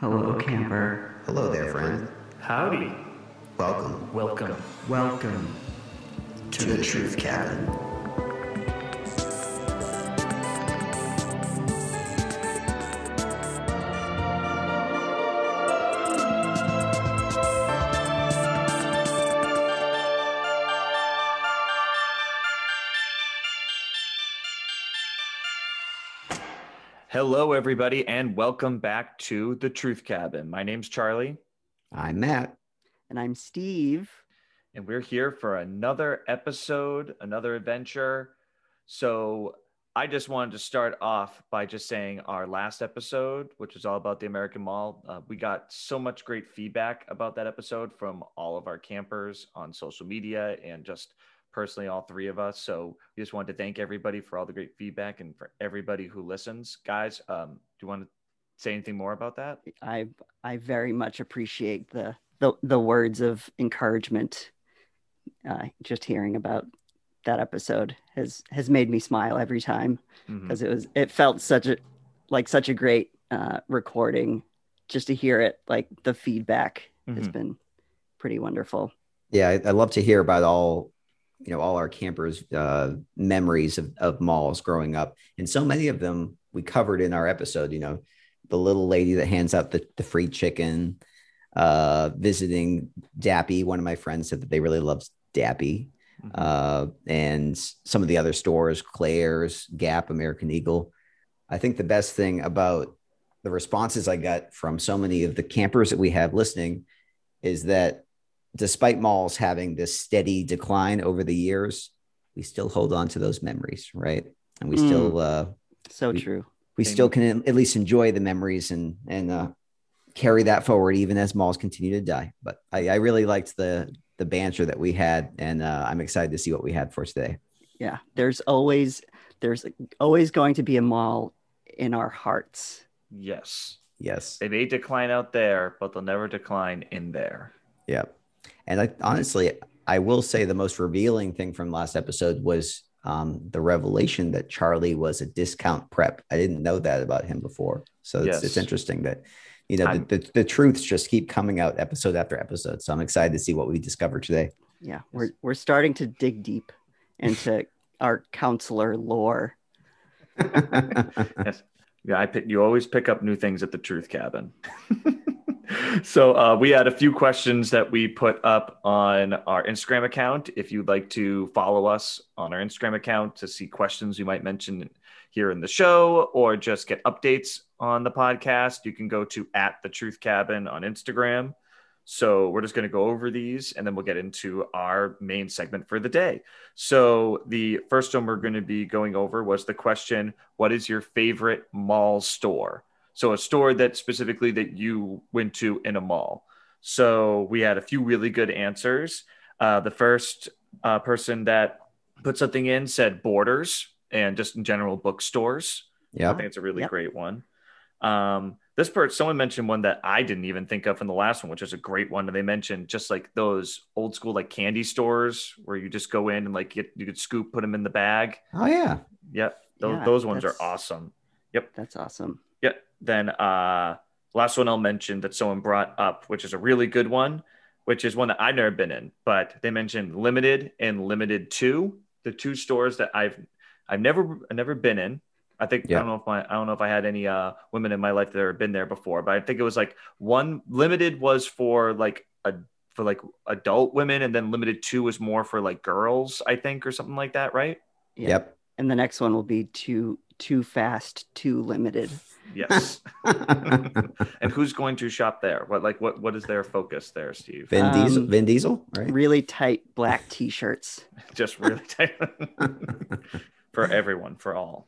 Hello, camper. Hello there, friend. Howdy. Welcome. Welcome. Welcome to the Truth Cabin. Hello, everybody, and welcome back to The Truth Cabin. My name's Charlie. I'm Matt. And I'm Steve. And we're here for another episode, another adventure. So I just wanted to start off by just saying our last episode, which is all about the American Mall. We got so much great feedback about that episode from all of our campers on social media and just personally, all three of us. So we just wanted to thank everybody for all the great feedback and for everybody who listens. Guys, do you want to say anything more about that? I very much appreciate the words of encouragement. Just hearing about that episode has made me smile every time because it felt such a great recording. Just to hear it, like the feedback has been pretty wonderful. Yeah, I love to hear about all our campers' memories of malls growing up. And so many of them we covered in our episode, the little lady that hands out the free chicken, visiting Dappy. One of my friends said that they really loved Dappy. And some of the other stores, Claire's, Gap, American Eagle. I think the best thing about the responses I got from so many of the campers that we have listening is that despite malls having this steady decline over the years, we still hold on to those memories, right? And we still true. We still can at least enjoy the memories and carry that forward even as malls continue to die. But I really liked the banter that we had, and I'm excited to see what we had for today. Yeah, there's always going to be a mall in our hearts. Yes. They may decline out there, but they'll never decline in there. Yeah. And I will say the most revealing thing from last episode was the revelation that Charlie was a discount prep. I didn't know that about him before. So it's interesting that, the truths just keep coming out episode after episode. So I'm excited to see what we discover today. Yeah, we're starting to dig deep into our counselor lore. Yes. Yeah, you always pick up new things at the Truth Cabin. So we had a few questions that we put up on our Instagram account. If you'd like to follow us on our Instagram account to see questions we might mention here in the show or just get updates on the podcast, you can go to @thetruthcabin on Instagram. So we're just going to go over these and then we'll get into our main segment for the day. So the first one we're going to be going over was the question, what is your favorite mall store? So a store that specifically that you went to in a mall. So we had a few really good answers. The first person that put something in said Borders and just in general bookstores. Yeah, I think it's a really great one. This part, someone mentioned one that I didn't even think of in the last one, which is a great one. And they mentioned just like those old school, like candy stores where you just go in and like you could scoop, put them in the bag. Oh yeah. Yep. Those ones are awesome. Yep. That's awesome. Yeah. Then last one I'll mention that someone brought up, which is a really good one, which is one that I've never been in, but they mentioned Limited and Limited Two, the two stores that I've never been in. I think I don't know if I had any women in my life that have been there before, but I think it was like one Limited was for adult women, and then Limited Two was more for like girls, I think, or something like that, right? Yeah. Yep. And the next one will be Too Fast, Too Limited. Yes. And who's going to shop there? What is their focus there, Steve? Vin Diesel, right? Really tight black t-shirts. Just really tight. For everyone, for all.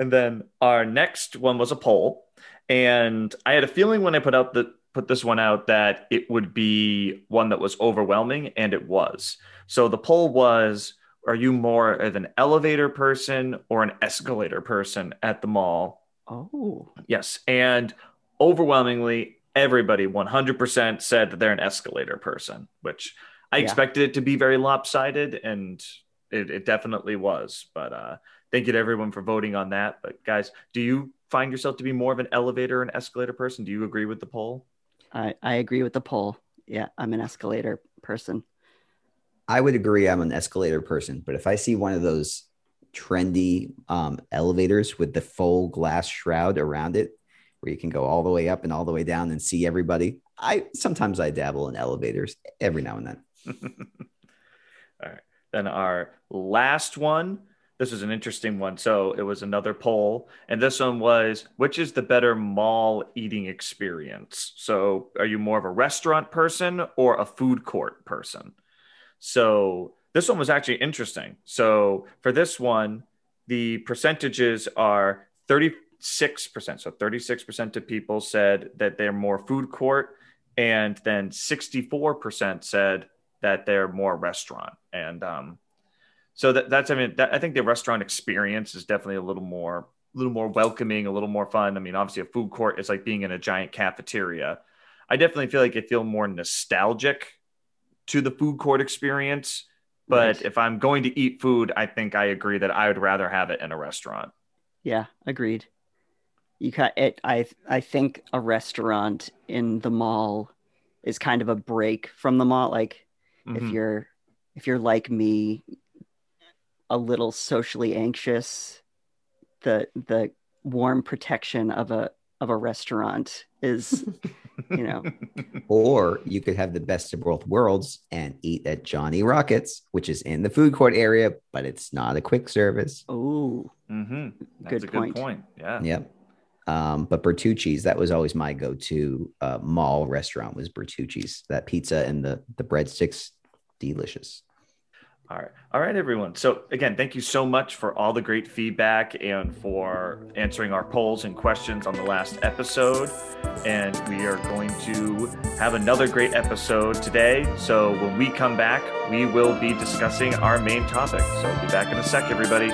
And then our next one was a poll. And I had a feeling when I put this one out that it would be one that was overwhelming, and it was. So the poll was, are you more of an elevator person or an escalator person at the mall? Oh. Yes. And overwhelmingly, everybody 100% said that they're an escalator person, which I expected it to be very lopsided, and it definitely was. But thank you to everyone for voting on that. But guys, do you find yourself to be more of an elevator or an escalator person? Do you agree with the poll? I agree with the poll. Yeah, I'm an escalator person. I would agree I'm an escalator person, but if I see one of those trendy elevators with the full glass shroud around it, where you can go all the way up and all the way down and see everybody, I sometimes dabble in elevators every now and then. All right. Then our last one, this is an interesting one. So it was another poll, and this one was, which is the better mall eating experience? So are you more of a restaurant person or a food court person? So this one was actually interesting. So for this one, the percentages are 36%. So 36% of people said that they're more food court, and then 64% said that they're more restaurant. And I think the restaurant experience is definitely a little more welcoming, a little more fun. I mean, obviously a food court is like being in a giant cafeteria. I definitely feel like I feel more nostalgic to the food court experience. But If I'm going to eat food, I think I agree that I would rather have it in a restaurant. Yeah, agreed. You got it. I think a restaurant in the mall is kind of a break from the mall. Like if you're like me, a little socially anxious, the warm protection of a restaurant is, you know. Or you could have the best of both worlds and eat at Johnny Rockets, which is in the food court area, but it's not a quick service. Oh, that's a good point. Yeah. Yep. But Bertucci's, that was always my go-to mall restaurant, was Bertucci's. That pizza and the breadsticks, delicious. All right, everyone. So again, thank you so much for all the great feedback and for answering our polls and questions on the last episode. And we are going to have another great episode today. So when we come back, we will be discussing our main topic. So we'll be back in a sec, everybody.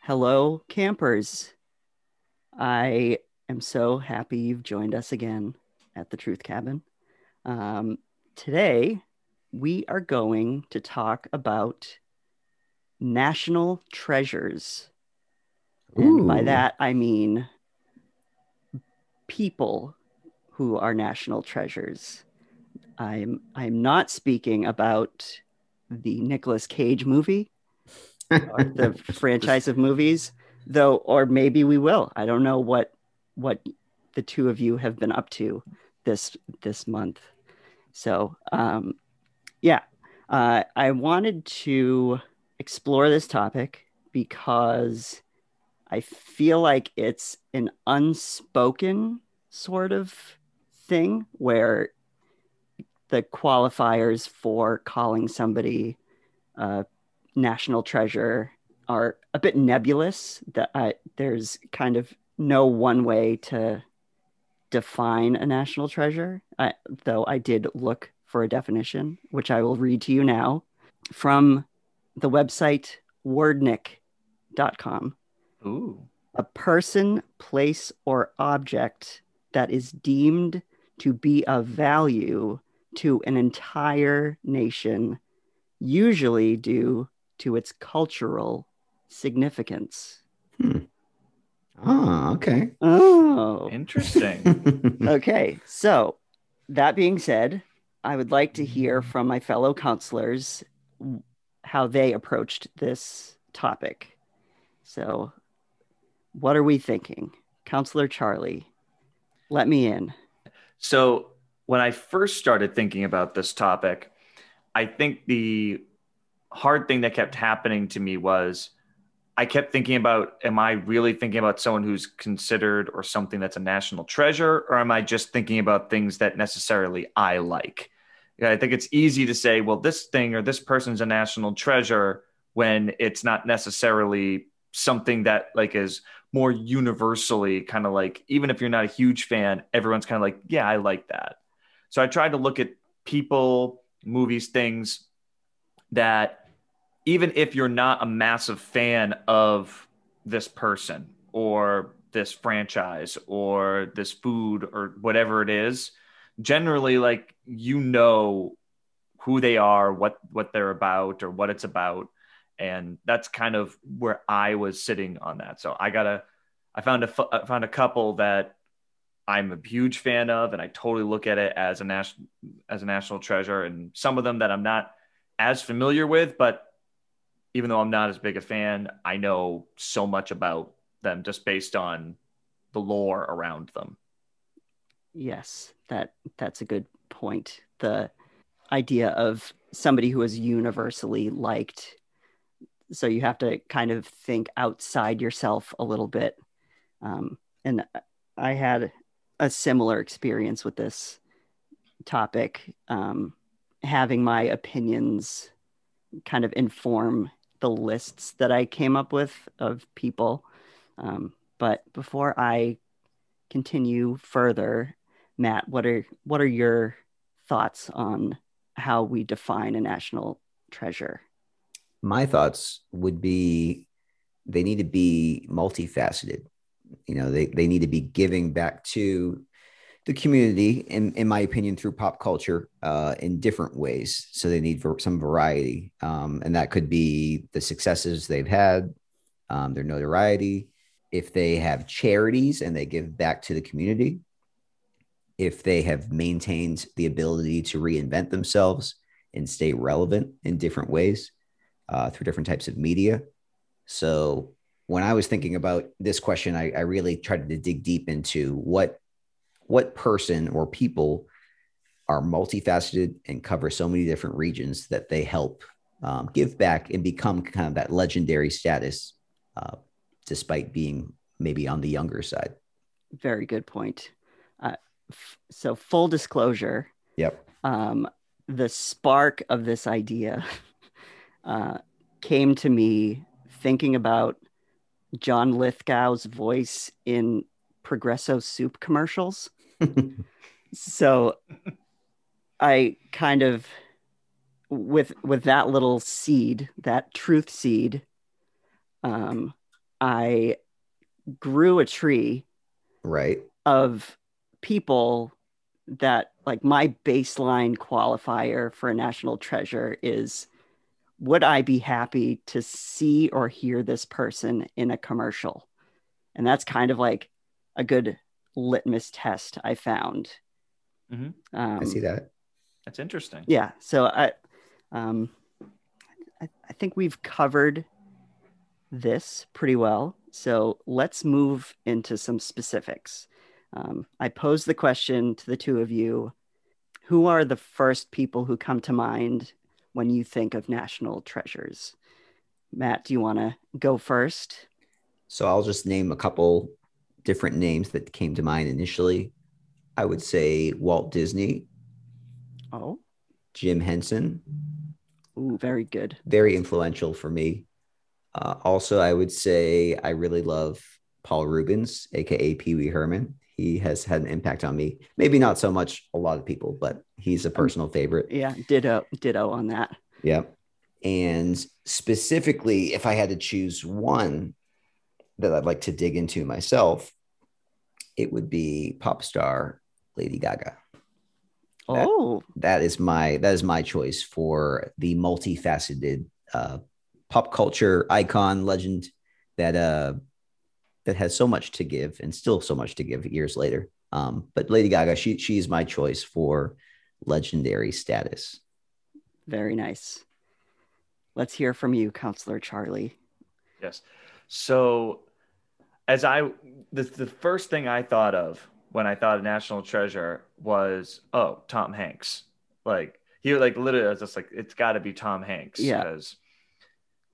Hello, campers. I am so happy you've joined us again at the Truth Cabin. Today, we are going to talk about national treasures. Ooh. And by that, I mean people who are national treasures. I'm not speaking about the Nicolas Cage movie, or the franchise of movies, though, or maybe we will. I don't know what the two of you have been up to this month. So, I wanted to explore this topic because I feel like it's an unspoken sort of thing where the qualifiers for calling somebody national treasure are a bit nebulous. That there's kind of no one way to define a national treasure, though I did look for a definition, which I will read to you now from the website wordnik.com. Ooh. A person, place, or object that is deemed to be of value to an entire nation, usually due to its cultural significance. Oh, okay. Oh, interesting. Okay, so that being said, I would like to hear from my fellow counselors how they approached this topic. So what are we thinking? Counselor Charlie, let me in. So when I first started thinking about this topic, I think the hard thing that kept happening to me was I kept thinking about, am I really thinking about someone who's considered or something that's a national treasure, or am I just thinking about things that necessarily I like? yeah, I think it's easy to say, well, this thing or this person's a national treasure when it's not necessarily something that like is more universally kind of like, even if you're not a huge fan, everyone's kind of like, yeah, I like that. So I tried to look at people, movies, things that even if you're not a massive fan of this person or this franchise or this food or whatever it is, generally, like, you know who they are, what they're about or what it's about. And that's kind of where I was sitting on that. So I found a couple that I'm a huge fan of, and I totally look at it as a national treasure. And some of them that I'm not as familiar with, but even though I'm not as big a fan, I know so much about them just based on the lore around them. Yes, that's a good point. The idea of somebody who is universally liked. So you have to kind of think outside yourself a little bit. And I had a similar experience with this topic, having my opinions kind of inform the lists that I came up with of people. But before I continue further, Matt, what are your thoughts on how we define a national treasure? My thoughts would be they need to be multifaceted. You know, they need to be giving back to the community, in my opinion, through pop culture in different ways. So they need some variety. And that could be the successes they've had, their notoriety. If they have charities and they give back to the community, if they have maintained the ability to reinvent themselves and stay relevant in different ways through different types of media. So when I was thinking about this question, I really tried to dig deep into what person or people are multifaceted and cover so many different regions that they help give back and become kind of that legendary status, despite being maybe on the younger side. Very good point. So full disclosure. Yep. The spark of this idea came to me thinking about John Lithgow's voice in Progresso soup commercials. So I kind of, with that little seed, that truth seed, I grew a tree, right, of people that, like, my baseline qualifier for a national treasure is, would I be happy to see or hear this person in a commercial? And that's kind of like a good litmus test I found. Mm-hmm. I see that. That's interesting. Yeah. So I think we've covered this pretty well. So let's move into some specifics. I posed the question to the two of you. Who are the first people who come to mind when you think of national treasures? Matt, do you want to go first? So I'll just name a couple different names that came to mind initially. I would say Walt Disney. Oh. Jim Henson. Ooh, very good. Very influential for me. Also, I would say I really love Paul Rubens, aka Pee Wee Herman. He has had an impact on me. Maybe not so much a lot of people, but he's a personal favorite. Yeah, ditto on that. Yeah. And specifically, if I had to choose one that I'd like to dig into myself, it would be pop star Lady Gaga. Oh, that is my choice for the multifaceted pop culture icon, legend that has so much to give and still so much to give years later. But Lady Gaga, she's my choice for legendary status. Very nice. Let's hear from you, Counselor Charlie. Yes. So as the first thing I thought of when I thought of national treasure was, oh, Tom Hanks. Like, he like literally, I was just like, it's gotta be Tom Hanks. Yeah.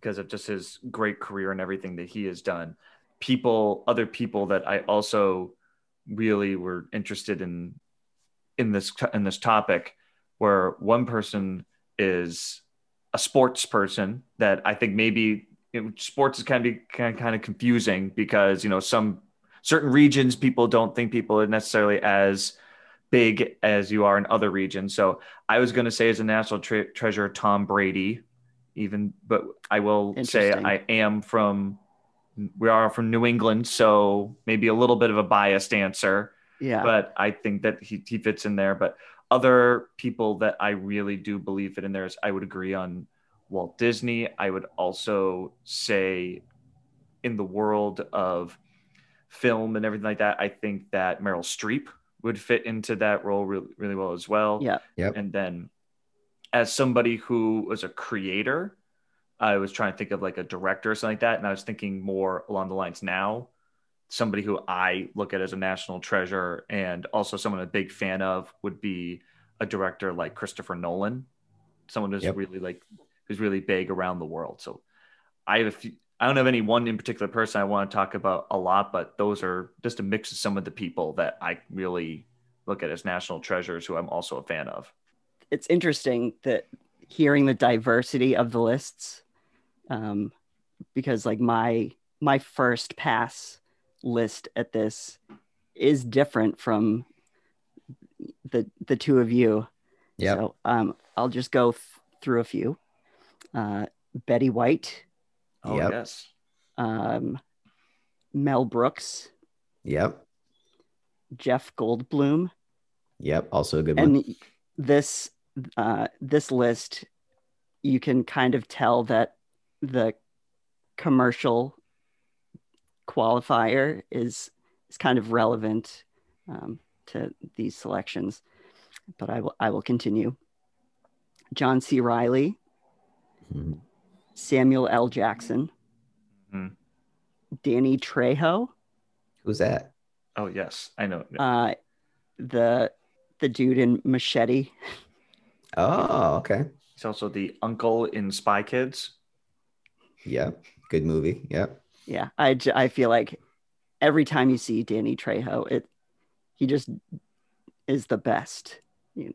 Because of just his great career and everything that he has done. Other people that I also really were interested in this topic where one person is a sports person that I think maybe sports is kind of confusing because, you know, some certain regions, people don't think people are necessarily as big as you are in other regions. So I was going to say as a national treasure, Tom Brady, but I will say we are from New England. So maybe a little bit of a biased answer, but I think that he fits in there. But other people that I really do believe fit in there is I would agree on Walt Disney. I would also say in the world of film and everything like that, I think that Meryl Streep would fit into that role really, really well as well. Yeah. Yep. And then as somebody who was a creator, I was trying to think of like a director or something like that. And I was thinking more along the lines now, somebody who I look at as a national treasure and also someone I'm a big fan of would be a director like Christopher Nolan, someone who's who's really big around the world. So I have I don't have any one in particular person I want to talk about a lot, but those are just a mix of some of the people that I really look at as national treasures who I'm also a fan of. It's interesting that hearing the diversity of the lists, because like my first pass list at this is different from the two of you. Yeah. So I'll just go through a few. Betty White. Oh, yes. Mel Brooks. Yep. Jeff Goldblum. Yep. Also a good one. And this list, you can kind of tell that the commercial qualifier is kind of relevant to these selections, but I will continue. John C. Reilly. Mm-hmm. Samuel L. Jackson. Mm-hmm. Danny Trejo. Who's that? Oh, yes, I know. The dude in Machete. Oh, okay. He's also the uncle in Spy Kids. Yeah, good movie. Yeah. Yeah, I feel like every time you see Danny Trejo, he just is the best, you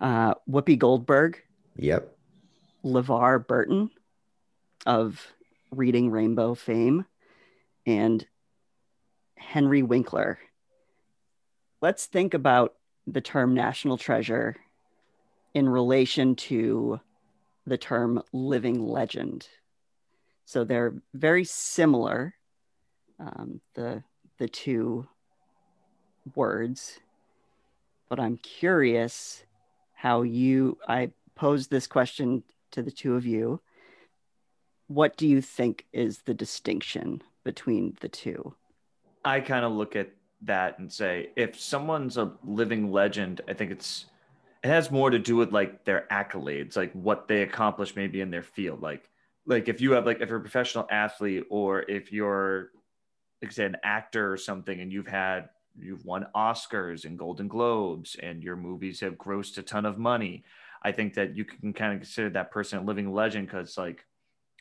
know. Whoopi Goldberg. Yep. LeVar Burton of Reading Rainbow fame and Henry Winkler. Let's think about the term national treasure in relation to the term living legend. So they're very similar, the two words, but I'm curious how I posed this question to the two of you. What do you think is the distinction between the two? I kind of look at that and say, if someone's a living legend, I think it has more to do with like their accolades, like what they accomplish maybe in their field. Like if you have if you're a professional athlete or if you're like say an actor or something and you've won Oscars and Golden Globes and your movies have grossed a ton of money, I think that you can kind of consider that person a living legend because like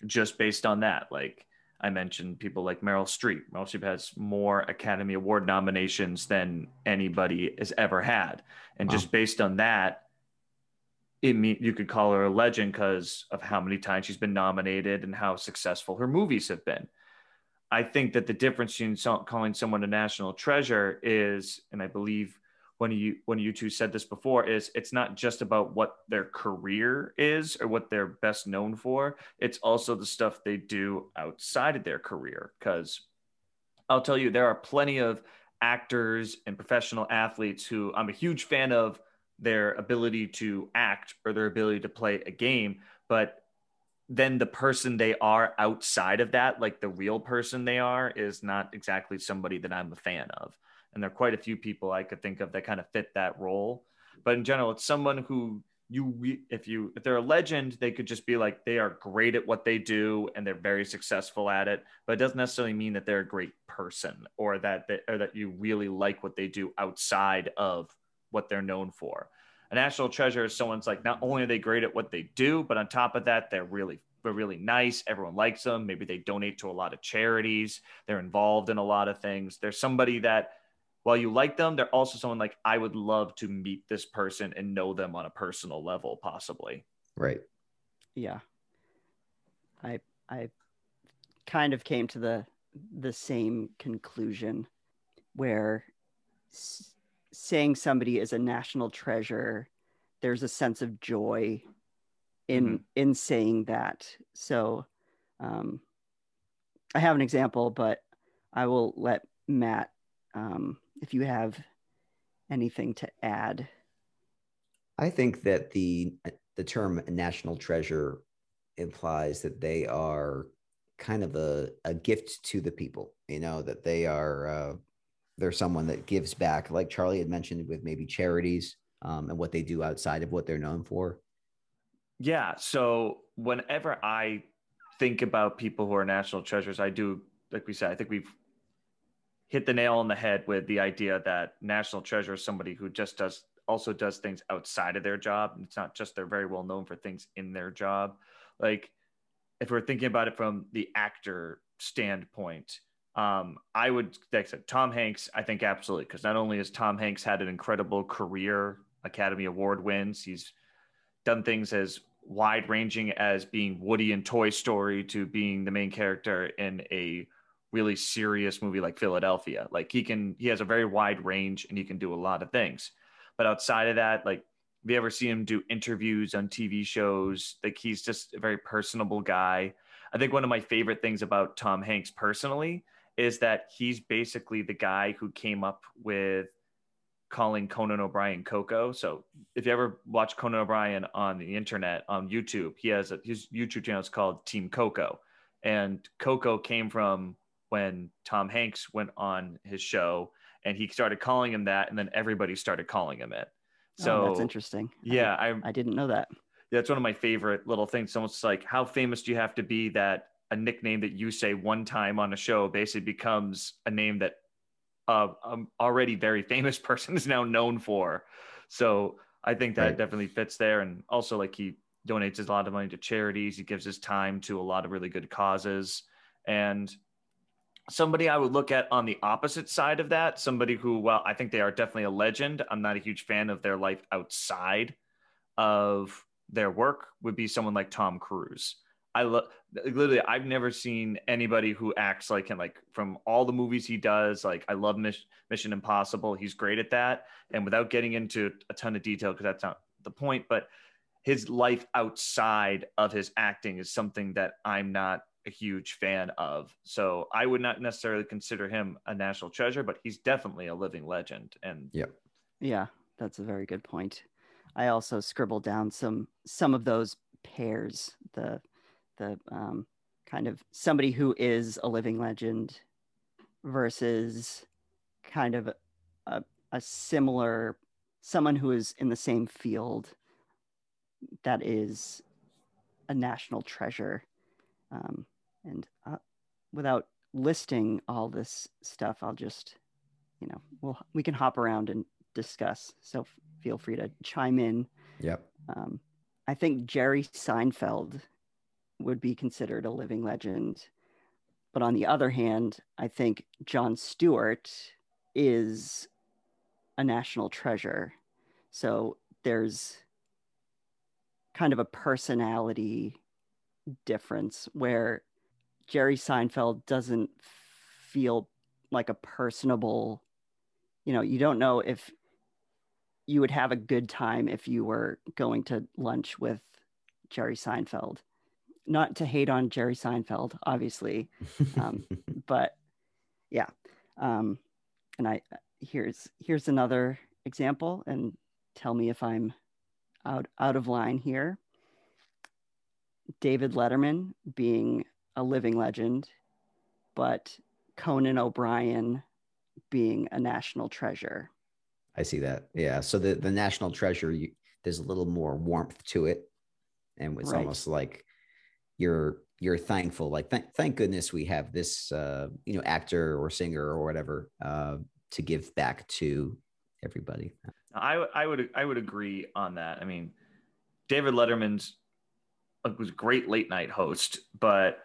just based on that, like I mentioned people like Meryl Streep. Meryl Streep has more Academy Award nominations than anybody has ever had. And just based on that, you could call her a legend because of how many times she's been nominated and how successful her movies have been. I think that the difference in calling someone a national treasure is, and I believe when you two said this before, is it's not just about what their career is or what they're best known for. It's also the stuff they do outside of their career. Because I'll tell you, there are plenty of actors and professional athletes who I'm a huge fan of their ability to act or their ability to play a game. But then the person they are outside of that, like the real person they are, is not exactly somebody that I'm a fan of. And there are quite a few people I could think of that kind of fit that role. But in general, it's someone who if they're a legend, they could just be like, they are great at what they do and they're very successful at it. But it doesn't necessarily mean that they're a great person or that you really like what they do outside of what they're known for. A national treasure is someone's like, not only are they great at what they do, but on top of that, they're really nice. Everyone likes them. Maybe they donate to a lot of charities. They're involved in a lot of things. They're somebody that while you like them, they're also someone like, I would love to meet this person and know them on a personal level, possibly. Right. Yeah. I kind of came to the same conclusion where saying somebody is a national treasure, there's a sense of joy in saying that. So I have an example, but I will let Matt, if you have anything to add. I think that the term national treasure implies that they are kind of a gift to the people, you know, that they are, they're someone that gives back, like Charlie had mentioned with maybe charities and what they do outside of what they're known for. Yeah. So whenever I think about people who are national treasures, I do, like we said, I think we've hit the nail on the head with the idea that national treasure is somebody who just also does things outside of their job. It's not just they're very well known for things in their job. Like if we're thinking about it from the actor standpoint, I would, like I said, Tom Hanks, I think absolutely, because not only has Tom Hanks had an incredible career, Academy Award wins, he's done things as wide-ranging as being Woody in Toy Story to being the main character in a really serious movie like Philadelphia. Like he has a very wide range and he can do a lot of things. But outside of that, like, have you ever seen him do interviews on TV shows? Like he's just a very personable guy. I think one of my favorite things about Tom Hanks personally is that he's basically the guy who came up with calling Conan O'Brien Coco. So if you ever watch Conan O'Brien on the internet, on YouTube, he has his YouTube channel is called Team Coco. And Coco came from when Tom Hanks went on his show and he started calling him that. And then everybody started calling him it. So that's interesting. Yeah. I didn't know that. That's one of my favorite little things. Almost like, how famous do you have to be that a nickname that you say one time on a show basically becomes a name that an already very famous person is now known for? So I think that definitely fits there. And also, like, he donates a lot of money to charities. He gives his time to a lot of really good causes. And somebody I would look at on the opposite side of that, somebody who, well, I think they are definitely a legend. I'm not a huge fan of their life outside of their work, would be someone like Tom Cruise. Literally, I've never seen anybody who acts like him. Like from all the movies he does, like I love Mission Impossible. He's great at that. And without getting into a ton of detail, because that's not the point, but his life outside of his acting is something that I'm not a huge fan of. So I would not necessarily consider him a national treasure, but he's definitely a living legend. And yeah, that's a very good point. I also scribbled down some of those pairs, the kind of somebody who is a living legend versus kind of a similar, someone who is in the same field that is a national treasure. And without listing all this stuff, I'll just, we can hop around and discuss. So feel free to chime in. Yep. I think Jerry Seinfeld would be considered a living legend. But on the other hand, I think Jon Stewart is a national treasure. So there's kind of a personality difference where Jerry Seinfeld doesn't feel like a personable, you don't know if you would have a good time if you were going to lunch with Jerry Seinfeld. Not to hate on Jerry Seinfeld, obviously, but yeah. And here's another example, and tell me if I'm out of line here. David Letterman being a living legend, but Conan O'Brien being a national treasure. I see that. Yeah. So the national treasure, there's a little more warmth to it, and it's almost like you're thankful, like thank goodness we have this actor or singer or whatever to give back to everybody. I would agree on that. I mean, David Letterman's was a great late night host, but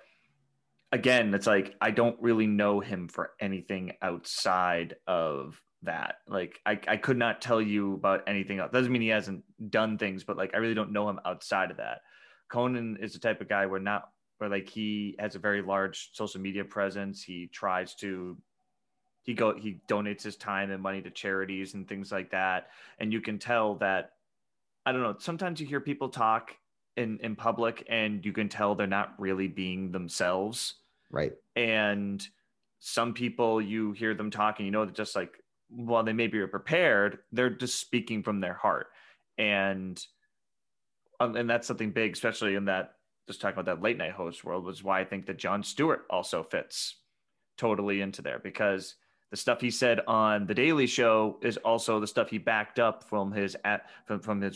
again, it's like I don't really know him for anything outside of that. Like, I could not tell you about anything else. Doesn't mean he hasn't done things, but like, I really don't know him outside of that. Conan is the type of guy where he has a very large social media presence. He tries to, he donates his time and money to charities and things like that. And you can tell that, I don't know, sometimes you hear people talk in public and you can tell they're not really being themselves. Right. And some people, you hear them talking, you know, they're just like, while they maybe are prepared, they're just speaking from their heart. And that's something big, especially in that, just talking about that late night host world, was why I think that Jon Stewart also fits totally into there, because the stuff he said on The Daily Show is also the stuff he backed up from his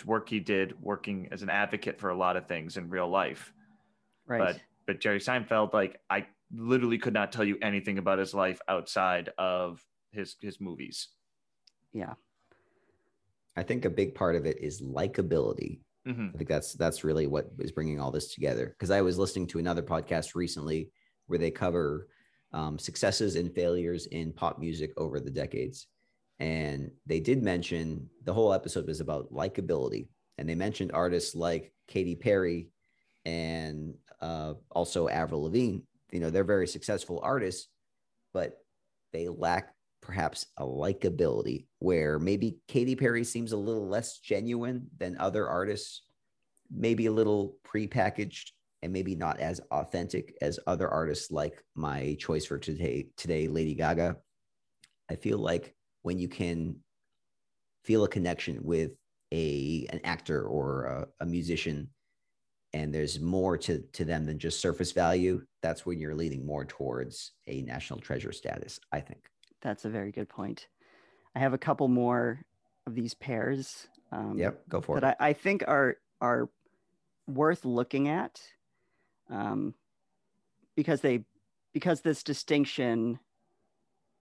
work he did working as an advocate for a lot of things in real life. Right. But Jerry Seinfeld, like, I literally could not tell you anything about his life outside of his movies. Yeah. I think a big part of it is likability. Mm-hmm. I think that's really what is bringing all this together. Because I was listening to another podcast recently where they cover successes and failures in pop music over the decades. And they did mention, the whole episode was about likability. And they mentioned artists like Katy Perry and also Avril Lavigne. You know, they're very successful artists, but they lack perhaps a likability, where maybe Katy Perry seems a little less genuine than other artists, maybe a little prepackaged, and maybe not as authentic as other artists like my choice for today, Lady Gaga. I feel like when you can feel a connection with an actor or a musician, and there's more to them than just surface value, that's when you're leaning more towards a national treasure status, I think. That's a very good point. I have a couple more of these pairs. Go for it. That I think are worth looking at, because this distinction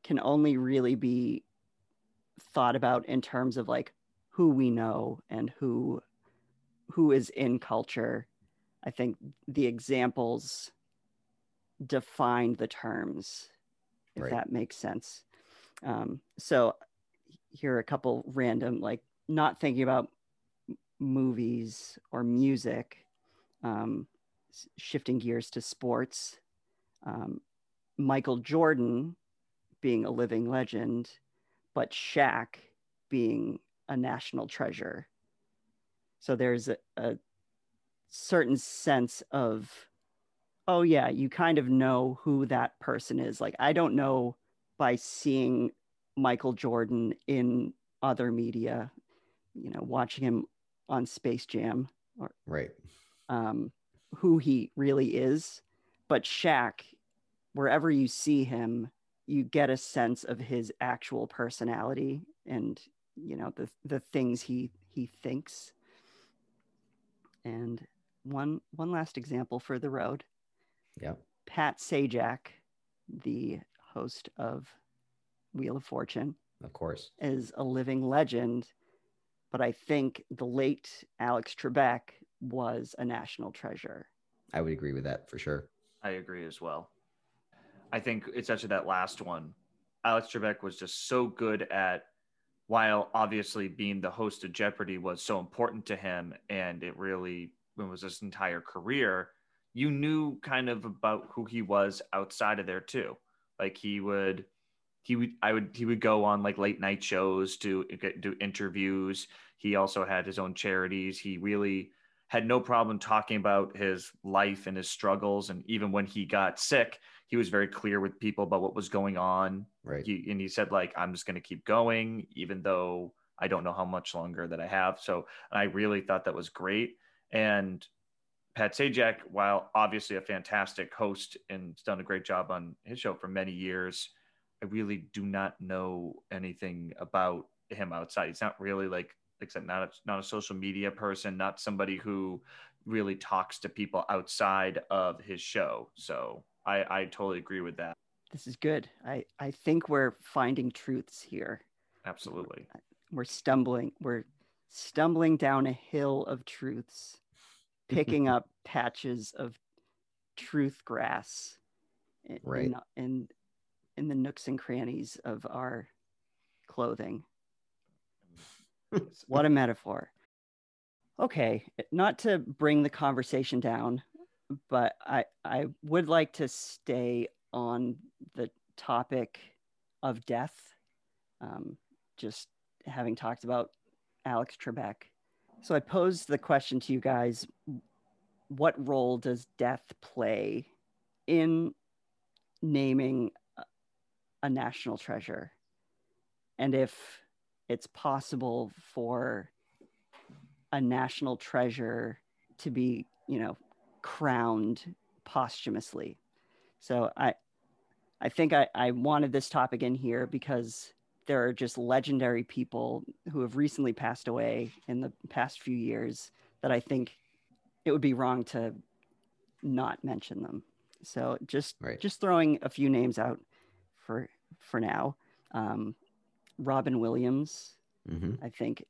can only really be thought about in terms of like who we know and who is in culture. I think the examples define the terms, if right. That makes sense. So here are a couple random, like, not thinking about movies or music, shifting gears to sports. Michael Jordan being a living legend, but Shaq being a national treasure. So there's a certain sense of, oh yeah, you kind of know who that person is. Like, I don't know by seeing Michael Jordan in other media, you know, watching him on Space Jam or right, who he really is. But Shaq, wherever you see him, you get a sense of his actual personality and, you know, the things he thinks. And one last example for the road. Yeah. Pat Sajak, the host of Wheel of Fortune, of course, is a living legend, but I think the late Alex Trebek was a national treasure. I would agree with that for sure. I agree as well. I think it's actually that last one. Alex Trebek was just so good at, while obviously being the host of Jeopardy was so important to him, and it really was his entire career, you knew kind of about who he was outside of there too. Like he would go on like late night shows to do interviews. He also had his own charities. He really had no problem talking about his life and his struggles. And even when he got sick, he was very clear with people about what was going on. Right. He said, like, I'm just going to keep going, even though I don't know how much longer that I have. So I really thought that was great. And Pat Sajak, while obviously a fantastic host and has done a great job on his show for many years, I really do not know anything about him outside. He's not really not a social media person, not somebody who really talks to people outside of his show. So I totally agree with that. This is good. I think we're finding truths here. Absolutely. We're stumbling down a hill of truths, picking up patches of truth grass in the nooks and crannies of our clothing. What a metaphor. Okay, not to bring the conversation down, but I would like to stay on the topic of death. Just having talked about Alex Trebek. So I posed the question to you guys, what role does death play in naming a national treasure? And if it's possible for a national treasure to be, you know, crowned posthumously. So I think I wanted this topic in here because there are just legendary people who have recently passed away in the past few years that I think it would be wrong to not mention them. So just throwing a few names out for now. Robin Williams, mm-hmm. I think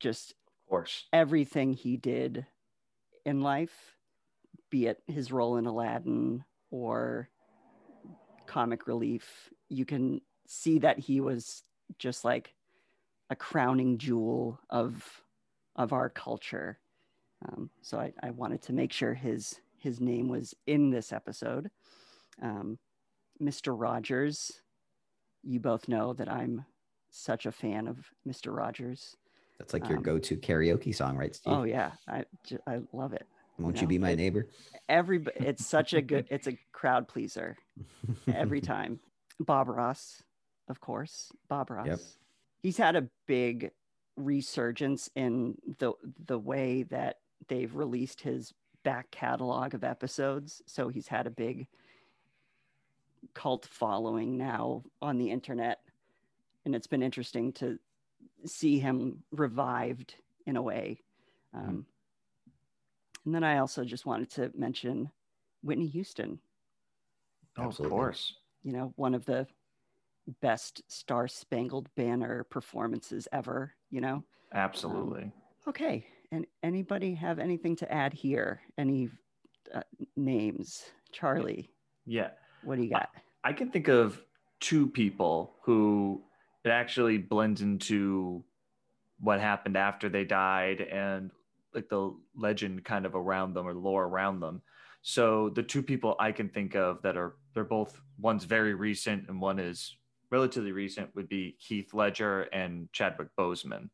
just of course everything he did in life, be it his role in Aladdin or comic relief, you can see that he was just like a crowning jewel of our culture. So I wanted to make sure his name was in this episode. Mr. Rogers, you both know that I'm such a fan of Mr. Rogers. That's like your go-to karaoke song, right, Steve? Oh yeah, I love it. Won't you be my neighbor? Everybody, it's such a good, it's a crowd pleaser every time. Bob Ross, of course, Bob Ross. Yep. He's had a big resurgence in the way that they've released his back catalog of episodes. So he's had a big cult following now on the internet. And it's been interesting to see him revived in a way. And then I also just wanted to mention Whitney Houston. Oh, of course. You know, one of the best Star Spangled Banner performances ever, you know? Absolutely. Okay. And anybody have anything to add here? Any names? Charlie? Yeah. What do you got? I can think of two people who it actually blends into what happened after they died and like the legend kind of around them or lore around them. So the two people I can think of that are, they're both, one's very recent and one is relatively recent, would be Heath Ledger and Chadwick Boseman,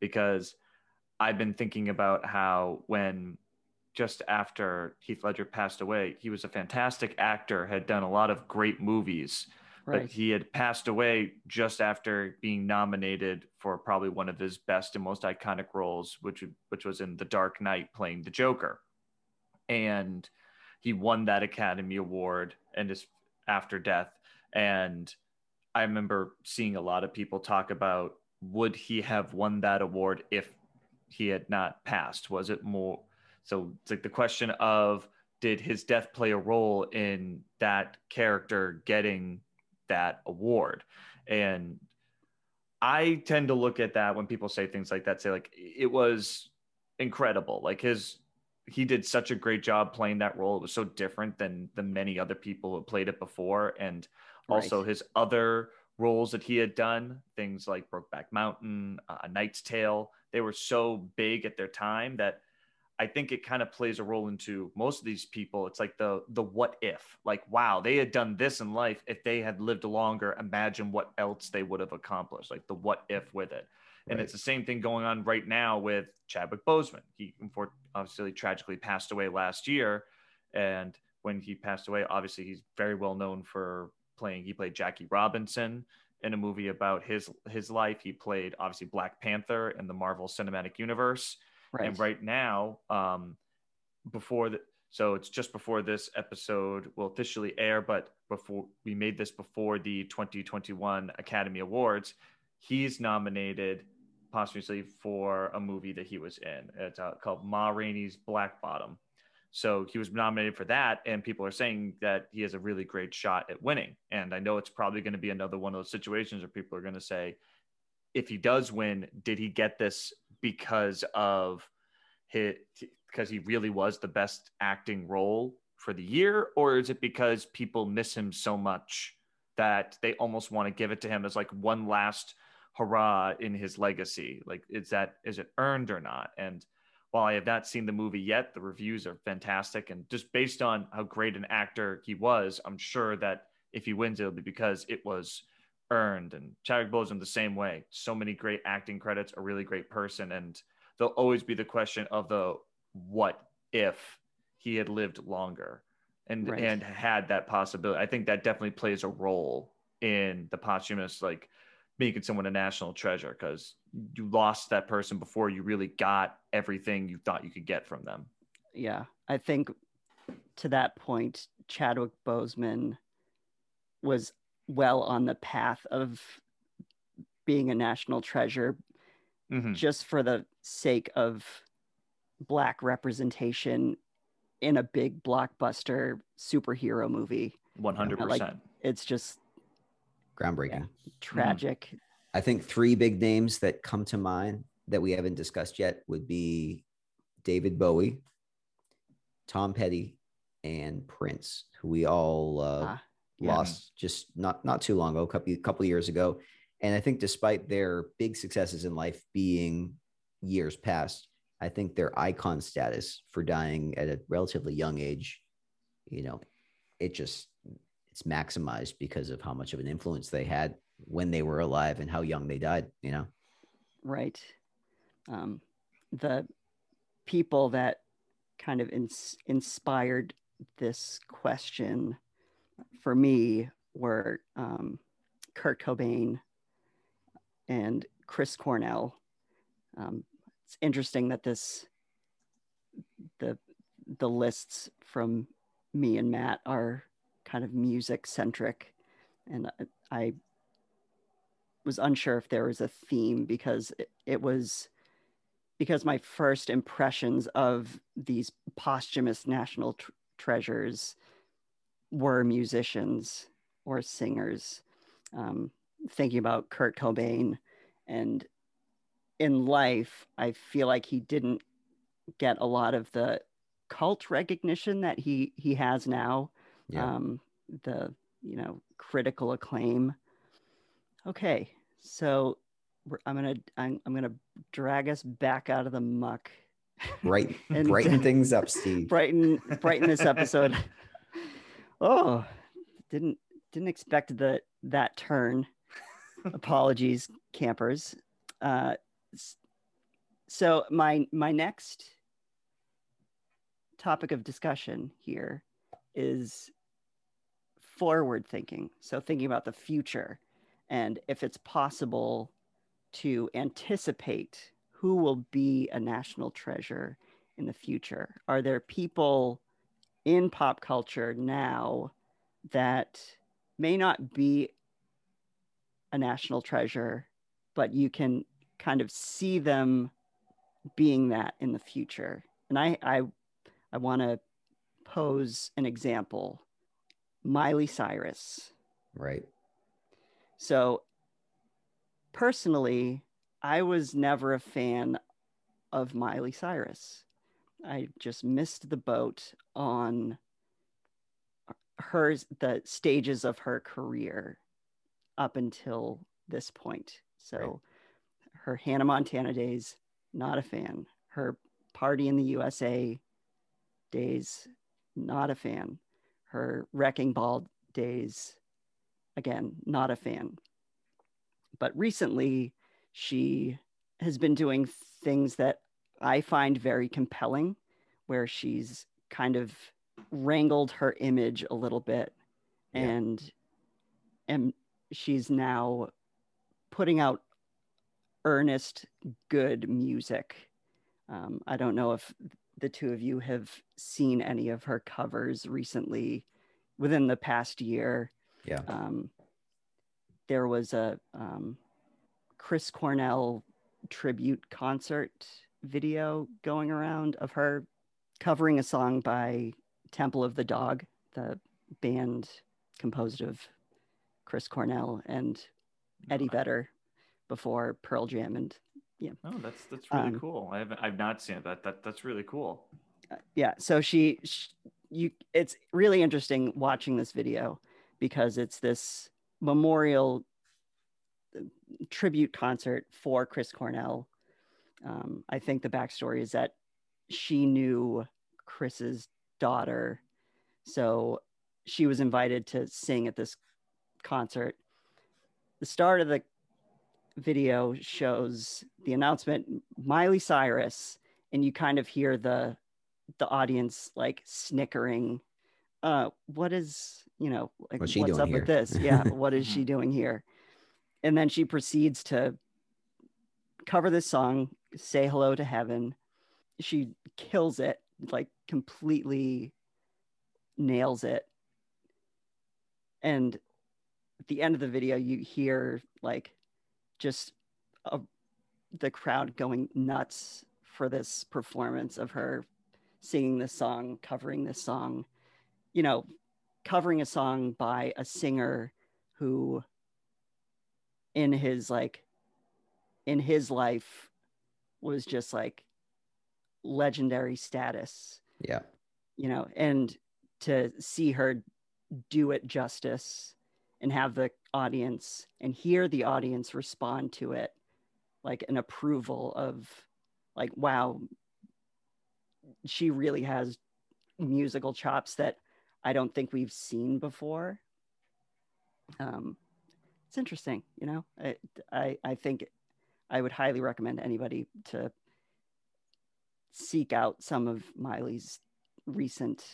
because I've been thinking about how when just after Heath Ledger passed away, he was a fantastic actor, had done a lot of great movies, right. But he had passed away just after being nominated for probably one of his best and most iconic roles, which was in The Dark Knight playing the Joker. And he won that Academy Award and is after death. And I remember seeing a lot of people talk about, would he have won that award if he had not passed? Was it more, so it's like the question of, did his death play a role in that character getting that award? And I tend to look at that when people say things like that, say like, it was incredible. Like he did such a great job playing that role. It was so different than the many other people who played it before. And also his other roles that he had done, things like Brokeback Mountain, A Knight's Tale, they were so big at their time that I think it kind of plays a role into most of these people. It's like the what if, like, wow, they had done this in life. If they had lived longer, imagine what else they would have accomplished, like the what if with it. And it's the same thing going on right now with Chadwick Boseman. He obviously tragically passed away last year. And when he passed away, obviously he's very well known for he played Jackie Robinson in a movie about his life. He played obviously Black Panther in the Marvel Cinematic Universe. Right. And right now, so it's just before this episode will officially air, but before we made this before the 2021 Academy Awards, he's nominated posthumously for a movie that he was in. It's called Ma Rainey's Black Bottom. So he was nominated for that, and people are saying that he has a really great shot at winning. And I know it's probably going to be another one of those situations where people are going to say, if he does win, did he get this because he really was the best acting role for the year, or is it because people miss him so much that they almost want to give it to him as like one last hurrah in his legacy. Like, is it earned or not? And while I have not seen the movie yet, the reviews are fantastic. And just based on how great an actor he was, I'm sure that if he wins, it'll be because it was earned. And Chadwick Boseman the same way. So many great acting credits, a really great person. And there'll always be the question of the what if he had lived longer and had that possibility. I think that definitely plays a role in the posthumous, like, making someone a national treasure, because you lost that person before you really got everything you thought you could get from them. Yeah, I think to that point, Chadwick Boseman was well on the path of being a national treasure, just for the sake of Black representation in a big blockbuster superhero movie. 100%. Like, it's just groundbreaking. Yeah, tragic. I think three big names that come to mind that we haven't discussed yet would be David Bowie, Tom Petty, and Prince, who we all lost just not too long ago, a couple years ago. And I think despite their big successes in life being years past, I think their icon status for dying at a relatively young age, you know, it's maximized because of how much of an influence they had when they were alive and how young they died, you know? Right. The people that kind of inspired this question for me were Kurt Cobain and Chris Cornell. It's interesting that the lists from me and Matt are kind of music centric, and I was unsure if there was a theme because it was because my first impressions of these posthumous national treasures were musicians or singers. Thinking about Kurt Cobain, and in life I feel like he didn't get a lot of the cult recognition that he has now. Yeah. The, you know, critical acclaim. Okay, so I'm gonna drag us back out of the muck. Right, and brighten things up, Steve. Brighten this episode. Oh, didn't expect that turn. Apologies, campers. So my next topic of discussion here is forward thinking. So thinking about the future and if it's possible to anticipate who will be a national treasure in the future. Are there people in pop culture now that may not be a national treasure, but you can kind of see them being that in the future? And I want to pose an example. Miley Cyrus. Right. So personally, I was never a fan of Miley Cyrus. I just missed the boat on the stages of her career up until this point. So her Hannah Montana days, not a fan. Her Party in the USA days, not a fan. Her Wrecking Ball days, again, not a fan. But recently, she has been doing things that I find very compelling, where she's kind of wrangled her image a little bit. Yeah. And she's now putting out earnest, good music. I don't know if the two of you have seen any of her covers recently within the past year. Yeah. There was a Chris Cornell tribute concert video going around of her covering a song by Temple of the Dog, the band composed of Chris Cornell and Eddie Vedder before Pearl Jam and yeah. Oh, that's really cool. I've not seen it. That's really cool. Yeah. So it's really interesting watching this video because it's this memorial tribute concert for Chris Cornell. I think the backstory is that she knew Chris's daughter, so she was invited to sing at this concert. The start of the video shows the announcement, Miley Cyrus, and you kind of hear the audience like snickering. What is, you know, like, what's up with this? Yeah, what is she doing here? And then she proceeds to cover this song, Say Hello to Heaven. She kills it, like completely nails it. And at the end of the video, you hear like just the crowd going nuts for this performance of her singing this song, covering this song, you know, covering a song by a singer who in his life was just like legendary status. Yeah. You know, and to see her do it justice and have the audience and hear the audience respond to it like an approval of like, wow, she really has musical chops that I don't think we've seen before. It's interesting, you know, I think I would highly recommend anybody to seek out some of Miley's recent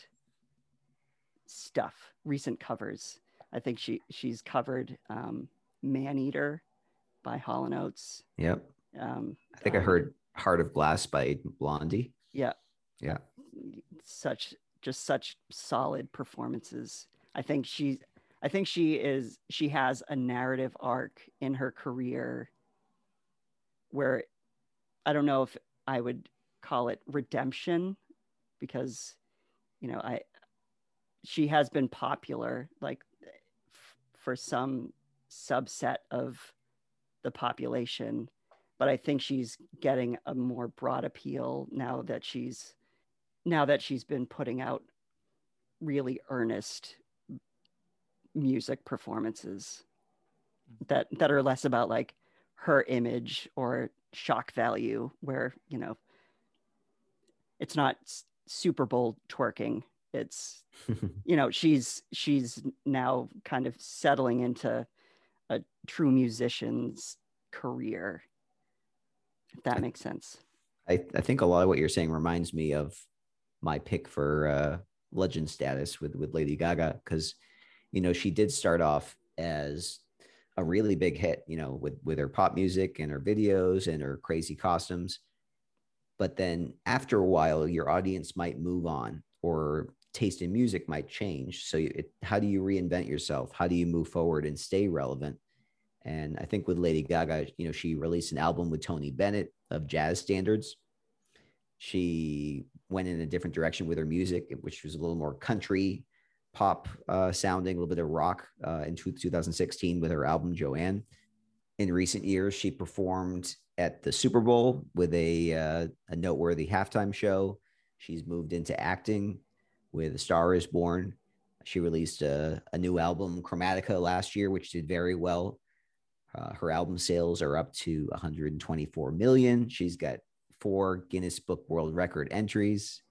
stuff, recent covers. I think she's covered Maneater by Hall & Oates. Yep. I think I heard Heart of Glass by Blondie. Yeah. Yeah. Such solid performances. She has a narrative arc in her career where I don't know if I would call it redemption, because, you know, she has been popular like for some subset of the population, but I think she's getting a more broad appeal now that she's been putting out really earnest music performances that are less about like her image or shock value, where, you know, it's not Super Bowl twerking. It's, you know, she's now kind of settling into a true musician's career, if that makes sense. I think a lot of what you're saying reminds me of my pick for legend status with Lady Gaga, because, you know, she did start off as a really big hit, you know, with her pop music and her videos and her crazy costumes. But then after a while, your audience might move on or taste in music might change. So how do you reinvent yourself? How do you move forward and stay relevant? And I think with Lady Gaga, you know, she released an album with Tony Bennett of jazz standards. She went in a different direction with her music, which was a little more country pop sounding, a little bit of rock in 2016 with her album Joanne. In recent years, she performed at the Super Bowl with a noteworthy halftime show. She's moved into acting with A Star Is Born. She released a new album, Chromatica, last year, which did very well. Her album sales are up to 124 million. She's got 4 Guinness Book World Record entries,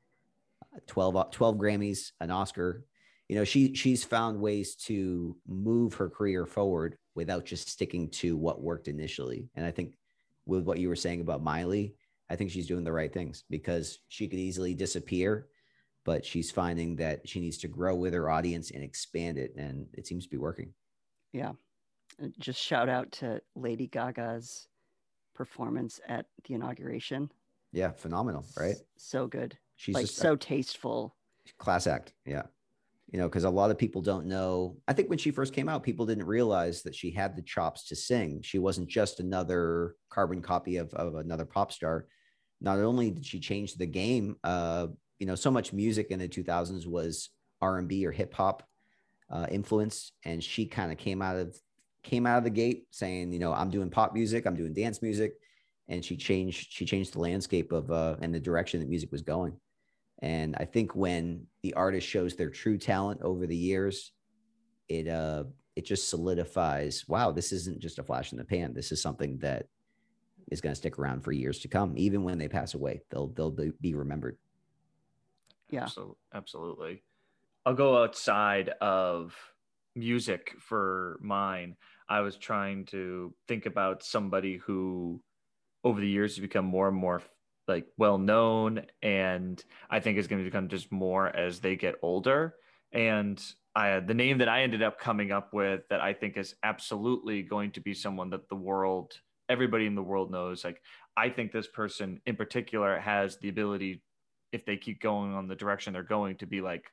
12 Grammys, an Oscar. You know, she's found ways to move her career forward without just sticking to what worked initially. And I think with what you were saying about Miley, I think she's doing the right things, because she could easily disappear, but she's finding that she needs to grow with her audience and expand it. And it seems to be working. Yeah. Just shout out to Lady Gaga's performance at the inauguration. Yeah. Phenomenal. Right. So good. She's like so tasteful. Class act. Yeah. You know, because a lot of people don't know. I think when she first came out, people didn't realize that she had the chops to sing. She wasn't just another carbon copy of another pop star. Not only did she change the game, you know, so much music in the 2000s was R&B or hip hop influence. And she kind of came out of the gate saying, you know, I'm doing pop music, I'm doing dance music. And she changed the landscape of and the direction that music was going. And I think when the artist shows their true talent over the years, it it just solidifies, wow, this isn't just a flash in the pan. This is something that is going to stick around for years to come. Even when they pass away, they'll be remembered. Yeah, absolutely. I'll go outside of music for mine. I was trying to think about somebody who over the years has become more and more like well known, and I think is going to become just more as they get older. And the name that I ended up coming up with that I think is absolutely going to be someone that the world, everybody in the world knows. Like, I think this person in particular has the ability, if they keep going on the direction they're going, to be like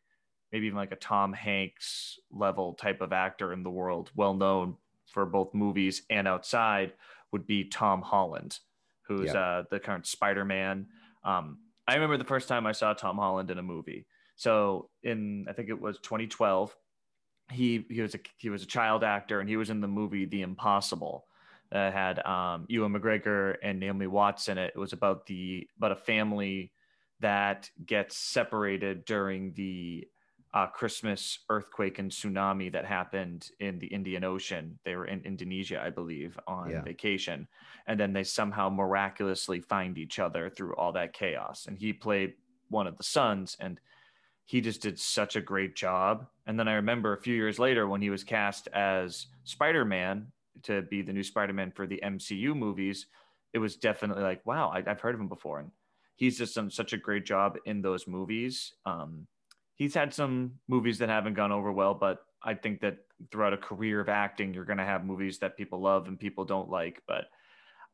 maybe even like a Tom Hanks level type of actor in the world, well known for both movies and outside, would be Tom Holland, who's the current Spider-Man. I remember the first time I saw Tom Holland in a movie. So in, I think it was 2012, he was a child actor, and he was in the movie The Impossible that had Ewan McGregor and Naomi Watts in it. It was about a family that gets separated during the Christmas earthquake and tsunami that happened in the Indian Ocean. They were in Indonesia, I believe, on vacation. And then they somehow miraculously find each other through all that chaos. And he played one of the sons, and he just did such a great job. And then I remember a few years later when he was cast as Spider-Man to be the new Spider-Man for the MCU movies, it was definitely like, wow, I've heard of him before. And he's just done such a great job in those movies. He's had some movies that haven't gone over well, but I think that throughout a career of acting, you're going to have movies that people love and people don't like. But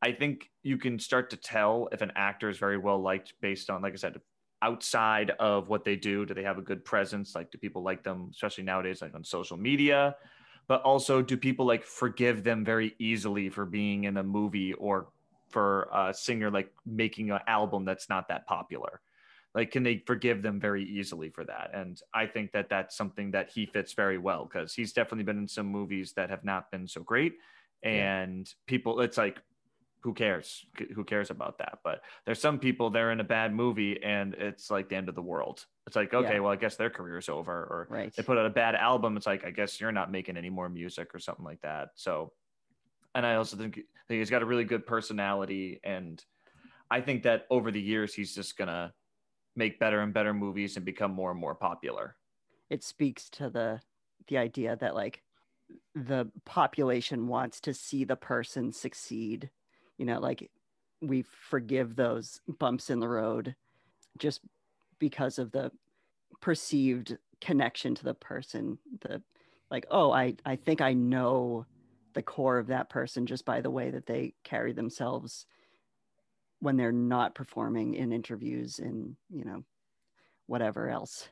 I think you can start to tell if an actor is very well liked based on, like I said, outside of what they do. Do they have a good presence? Like, do people like them, especially nowadays, like on social media? But also, do people like forgive them very easily for being in a movie or for a singer like making an album that's not that popular? Like, can they forgive them very easily for that? And I think that that's something that he fits very well, because he's definitely been in some movies that have not been so great. And people, it's like, who cares? Who cares about that? But there's some people, they're in a bad movie and it's like the end of the world. It's like, okay, well, I guess their career's over. Or they put out a bad album. It's like, I guess you're not making any more music or something like that. So, and I also think he's got a really good personality. And I think that over the years, he's just going to make better and better movies and become more and more popular. It speaks to the idea that like the population wants to see the person succeed. You know, like, we forgive those bumps in the road just because of the perceived connection to the person. The like, oh, I think I know the core of that person just by the way that they carry themselves when they're not performing in interviews and, you know, whatever else.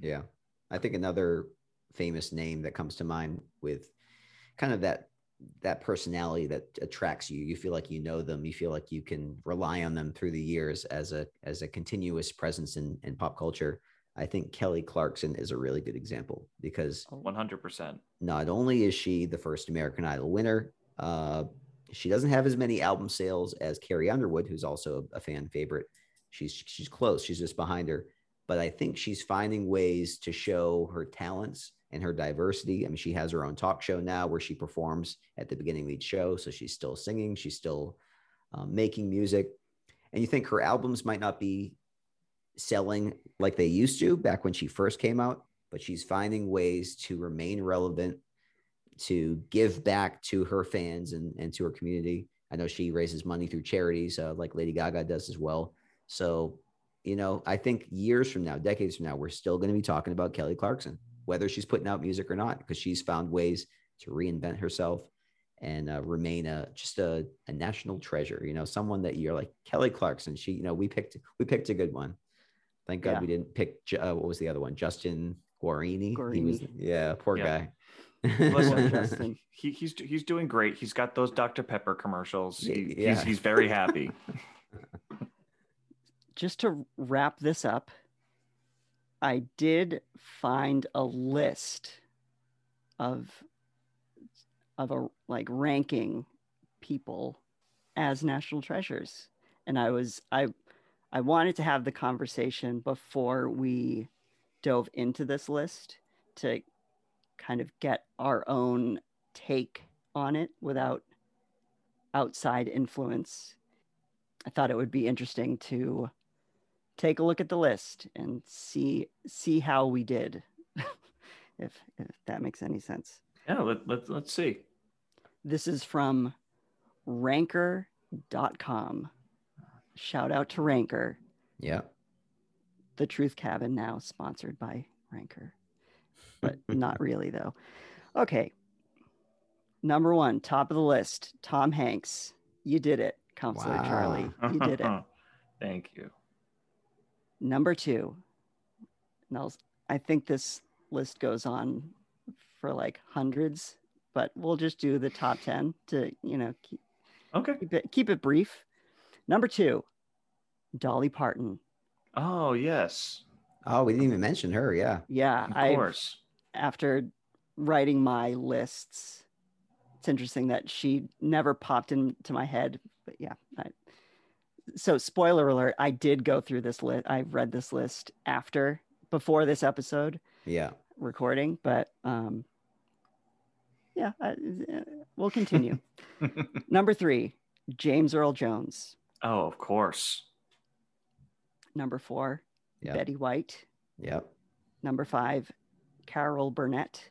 Yeah. I think another famous name that comes to mind with kind of that personality that attracts you, you feel like you know them, you feel like you can rely on them through the years as a continuous presence in pop culture. I think Kelly Clarkson is a really good example, because 100%. Not only is she the first American Idol winner, she doesn't have as many album sales as Carrie Underwood, who's also a fan favorite. She's close. She's just behind her. But I think she's finding ways to show her talents and her diversity. I mean, she has her own talk show now where she performs at the beginning of each show. So she's still singing. She's still making music. And you think her albums might not be selling like they used to back when she first came out, but she's finding ways to remain relevant, to give back to her fans and to her community. I know she raises money through charities like Lady Gaga does as well. So, you know, I think years from now, decades from now, we're still going to be talking about Kelly Clarkson, whether she's putting out music or not, because she's found ways to reinvent herself and remain a national treasure. You know, someone that you're like, Kelly Clarkson, she, you know, we picked a good one. Thank God we didn't pick, what was the other one? Justin Guarini. He was, poor guy. Listen, he's doing great. He's got those Dr. Pepper commercials. He's very happy. Just to wrap this up, I did find a list of like ranking people as national treasures, and I wanted to have the conversation before we dove into this list to kind of get our own take on it without outside influence. I thought it would be interesting to take a look at the list and see how we did, if that makes any sense. Yeah, let's see. This is from Ranker.com. Shout out to Ranker. Yeah. The Truth Cabin now sponsored by Ranker, but not really though. Okay. Number one, top of the list, Tom Hanks. You did it, Counselor Charlie. You did it. Thank you. Number two, I think this list goes on for like hundreds, but we'll just do the top 10 to, keep it brief. Number two, Dolly Parton. Oh, yes. Oh, we didn't even mention her. Yeah. Yeah. Of course. After writing my lists, it's interesting that she never popped into my head, but yeah. So spoiler alert, I did go through this list. I read this list before this episode. Yeah. Recording, but we'll continue. Number three, James Earl Jones. Oh, of course. Number four, Betty White. Yep. Number five, Carol Burnett.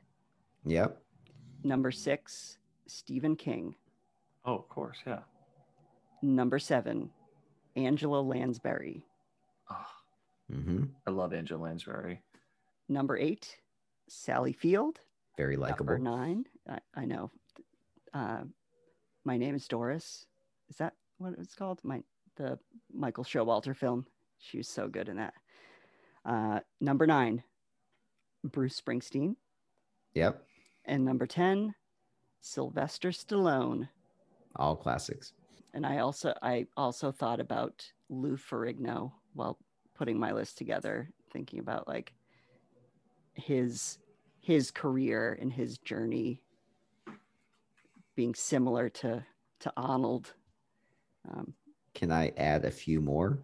Yep. Number six, Stephen King. Oh, of course, yeah. Number seven, Angela Lansbury. Oh, I love Angela Lansbury. Number eight, Sally Field. Very likable. Number nine, I know. My Name is Doris. Is that what it's called? The Michael Showalter film. She was so good in that. Number nine, Bruce Springsteen. Yep. And number 10, Sylvester Stallone. All classics. And I also thought about Lou Ferrigno while putting my list together, thinking about like his career and his journey being similar to Arnold. Can I add a few more?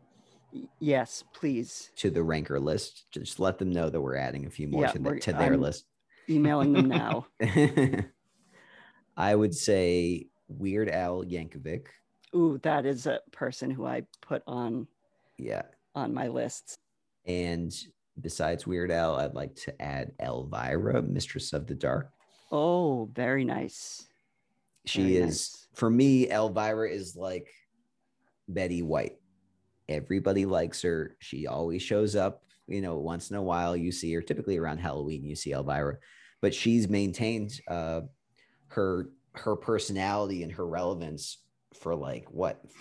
Yes, please. To the Ranker list. Just let them know that we're adding a few more to their list. Emailing them now. I would say Weird Al Yankovic. Ooh, that is a person who I put on my lists. And besides Weird Al, I'd like to add Elvira, Mistress of the Dark. Oh, very nice. For me, Elvira is like Betty White. Everybody likes her. She always shows up, once in a while you see her, typically around Halloween, you see Elvira, but she's maintained her personality and her relevance for like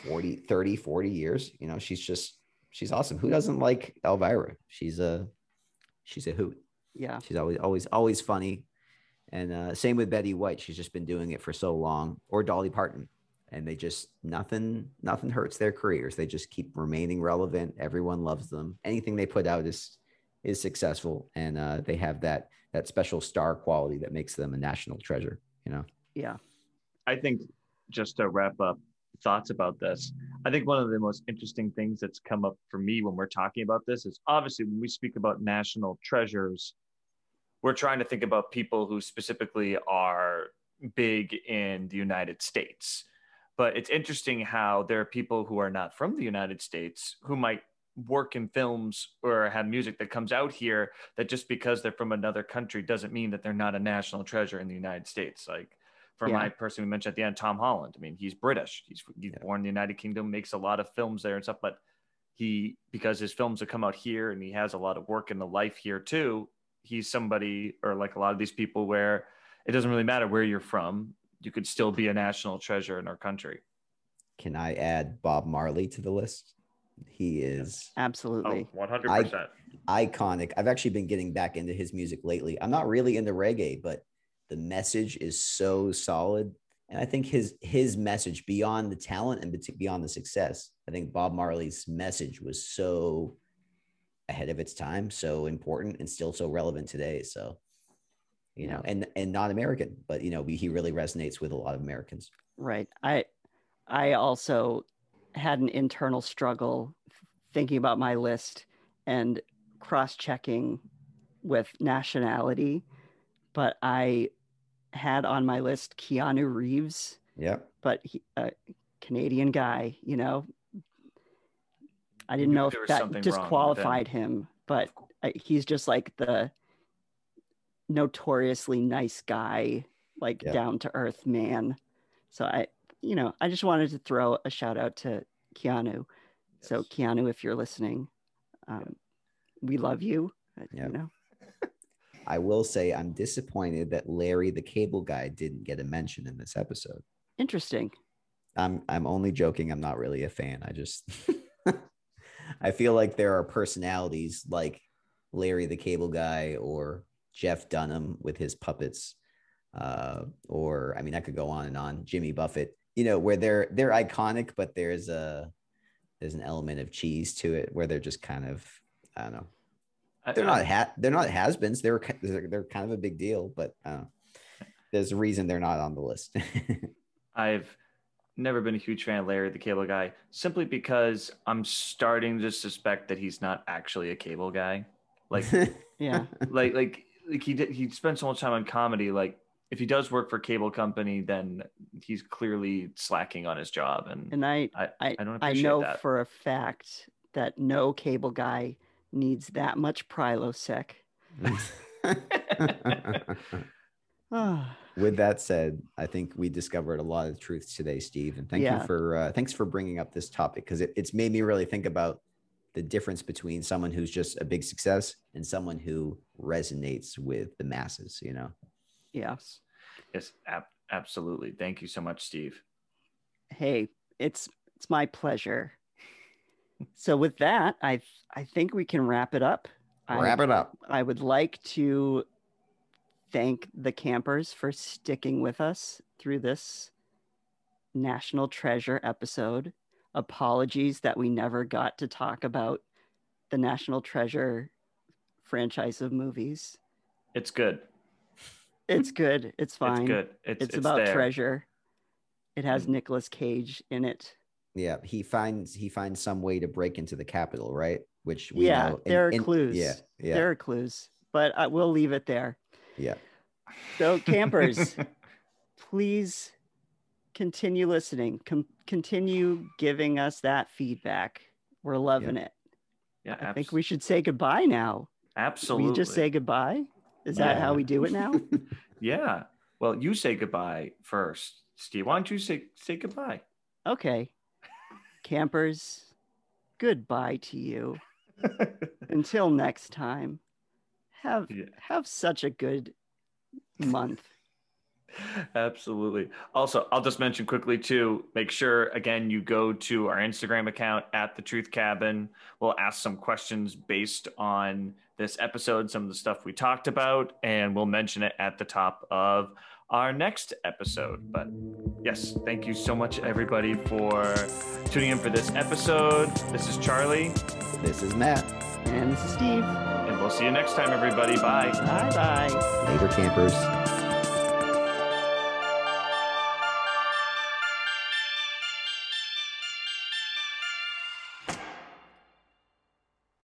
40 years. She's awesome. Who doesn't like Elvira? She's a hoot. Yeah. She's always funny. And same with Betty White. She's just been doing it for so long, or Dolly Parton. And they just, nothing hurts their careers. They just keep remaining relevant. Everyone loves them. Anything they put out is successful. And they have that special star quality that makes them a national treasure, Yeah. I think, just to wrap up thoughts about this, I think one of the most interesting things that's come up for me when we're talking about this is obviously when we speak about national treasures, we're trying to think about people who specifically are big in the United States. But it's interesting how there are people who are not from the United States who might work in films or have music that comes out here, that just because they're from another country doesn't mean that they're not a national treasure in the United States. Like for my person we mentioned at the end, Tom Holland. I mean, he's British. He's born in the United Kingdom, makes a lot of films there and stuff, but because his films have come out here and he has a lot of work in the life here too, he's somebody, or like a lot of these people, where it doesn't really matter where you're from. You could still be a national treasure in our country. Can I add Bob Marley to the list? He is absolutely 100% iconic. I've actually been getting back into his music lately. I'm not really into reggae, but the message is so solid. And I think his message, beyond the talent and beyond the success, I think Bob Marley's message was so ahead of its time, so important, and still so relevant today. So and non-American, but he really resonates with a lot of Americans. Right. I also had an internal struggle thinking about my list and cross-checking with nationality but I had on my list Keanu Reeves. Yeah. But he, Canadian guy, you know, I didn't know if that disqualified him, but he's just like the notoriously nice guy, like down to earth man. So I just wanted to throw a shout out to Keanu. Yes. So Keanu, if you're listening, we love you. You know. I will say I'm disappointed that Larry the Cable Guy didn't get a mention in this episode. Interesting. I'm only joking. I'm not really a fan. I just I feel like there are personalities like Larry the Cable Guy or Jeff Dunham with his puppets, or I mean I could go on and on. Jimmy Buffett, you know, where they're iconic, but there's an element of cheese to it where they're just kind of, I don't know. They're not has-beens. They're kind of a big deal, but there's a reason they're not on the list. I've never been a huge fan of Larry the Cable Guy, simply because I'm starting to suspect that he's not actually a cable guy. Like, yeah, like he spends so much time on comedy. Like, if he does work for a cable company, then he's clearly slacking on his job. And I don't appreciate I know that. For a fact that no cable guy needs that much Prilosec. With that said, I think we discovered a lot of truths today, Steve, and thanks for bringing up this topic, because it's made me really think about the difference between someone who's just a big success and someone who resonates with the masses, you know. Yes absolutely. Thank you so much, Steve. Hey, it's my pleasure. So with that, I think we can wrap it up. I would like to thank the campers for sticking with us through this National Treasure episode. Apologies that we never got to talk about the National Treasure franchise of movies. It's good. It's good. It's fine. It's good. It's about there. Treasure. It has Nicolas Cage in it. Yeah, he finds some way to break into the Capitol, right? Which we know. There are clues. Yeah, there are clues, but we'll leave it there. Yeah. So campers, please continue listening. Continue giving us that feedback. We're loving it. Yeah, I think we should say goodbye now. Absolutely. We just say goodbye. Is that how we do it now? Yeah. Well, you say goodbye first, Steve. Why don't you say goodbye? Okay. Campers, goodbye to you. Until next time, have such a good month. Absolutely. Also, I'll just mention quickly too, make sure again you go to our Instagram account at The Truth Cabin. We'll ask some questions based on this episode, some of the stuff we talked about, and we'll mention it at the top of our next episode. But yes, thank you so much everybody for tuning in for this episode. This is Charlie. This is Matt. And this is Steve. And we'll see you next time, everybody. Bye. Bye. Later, campers.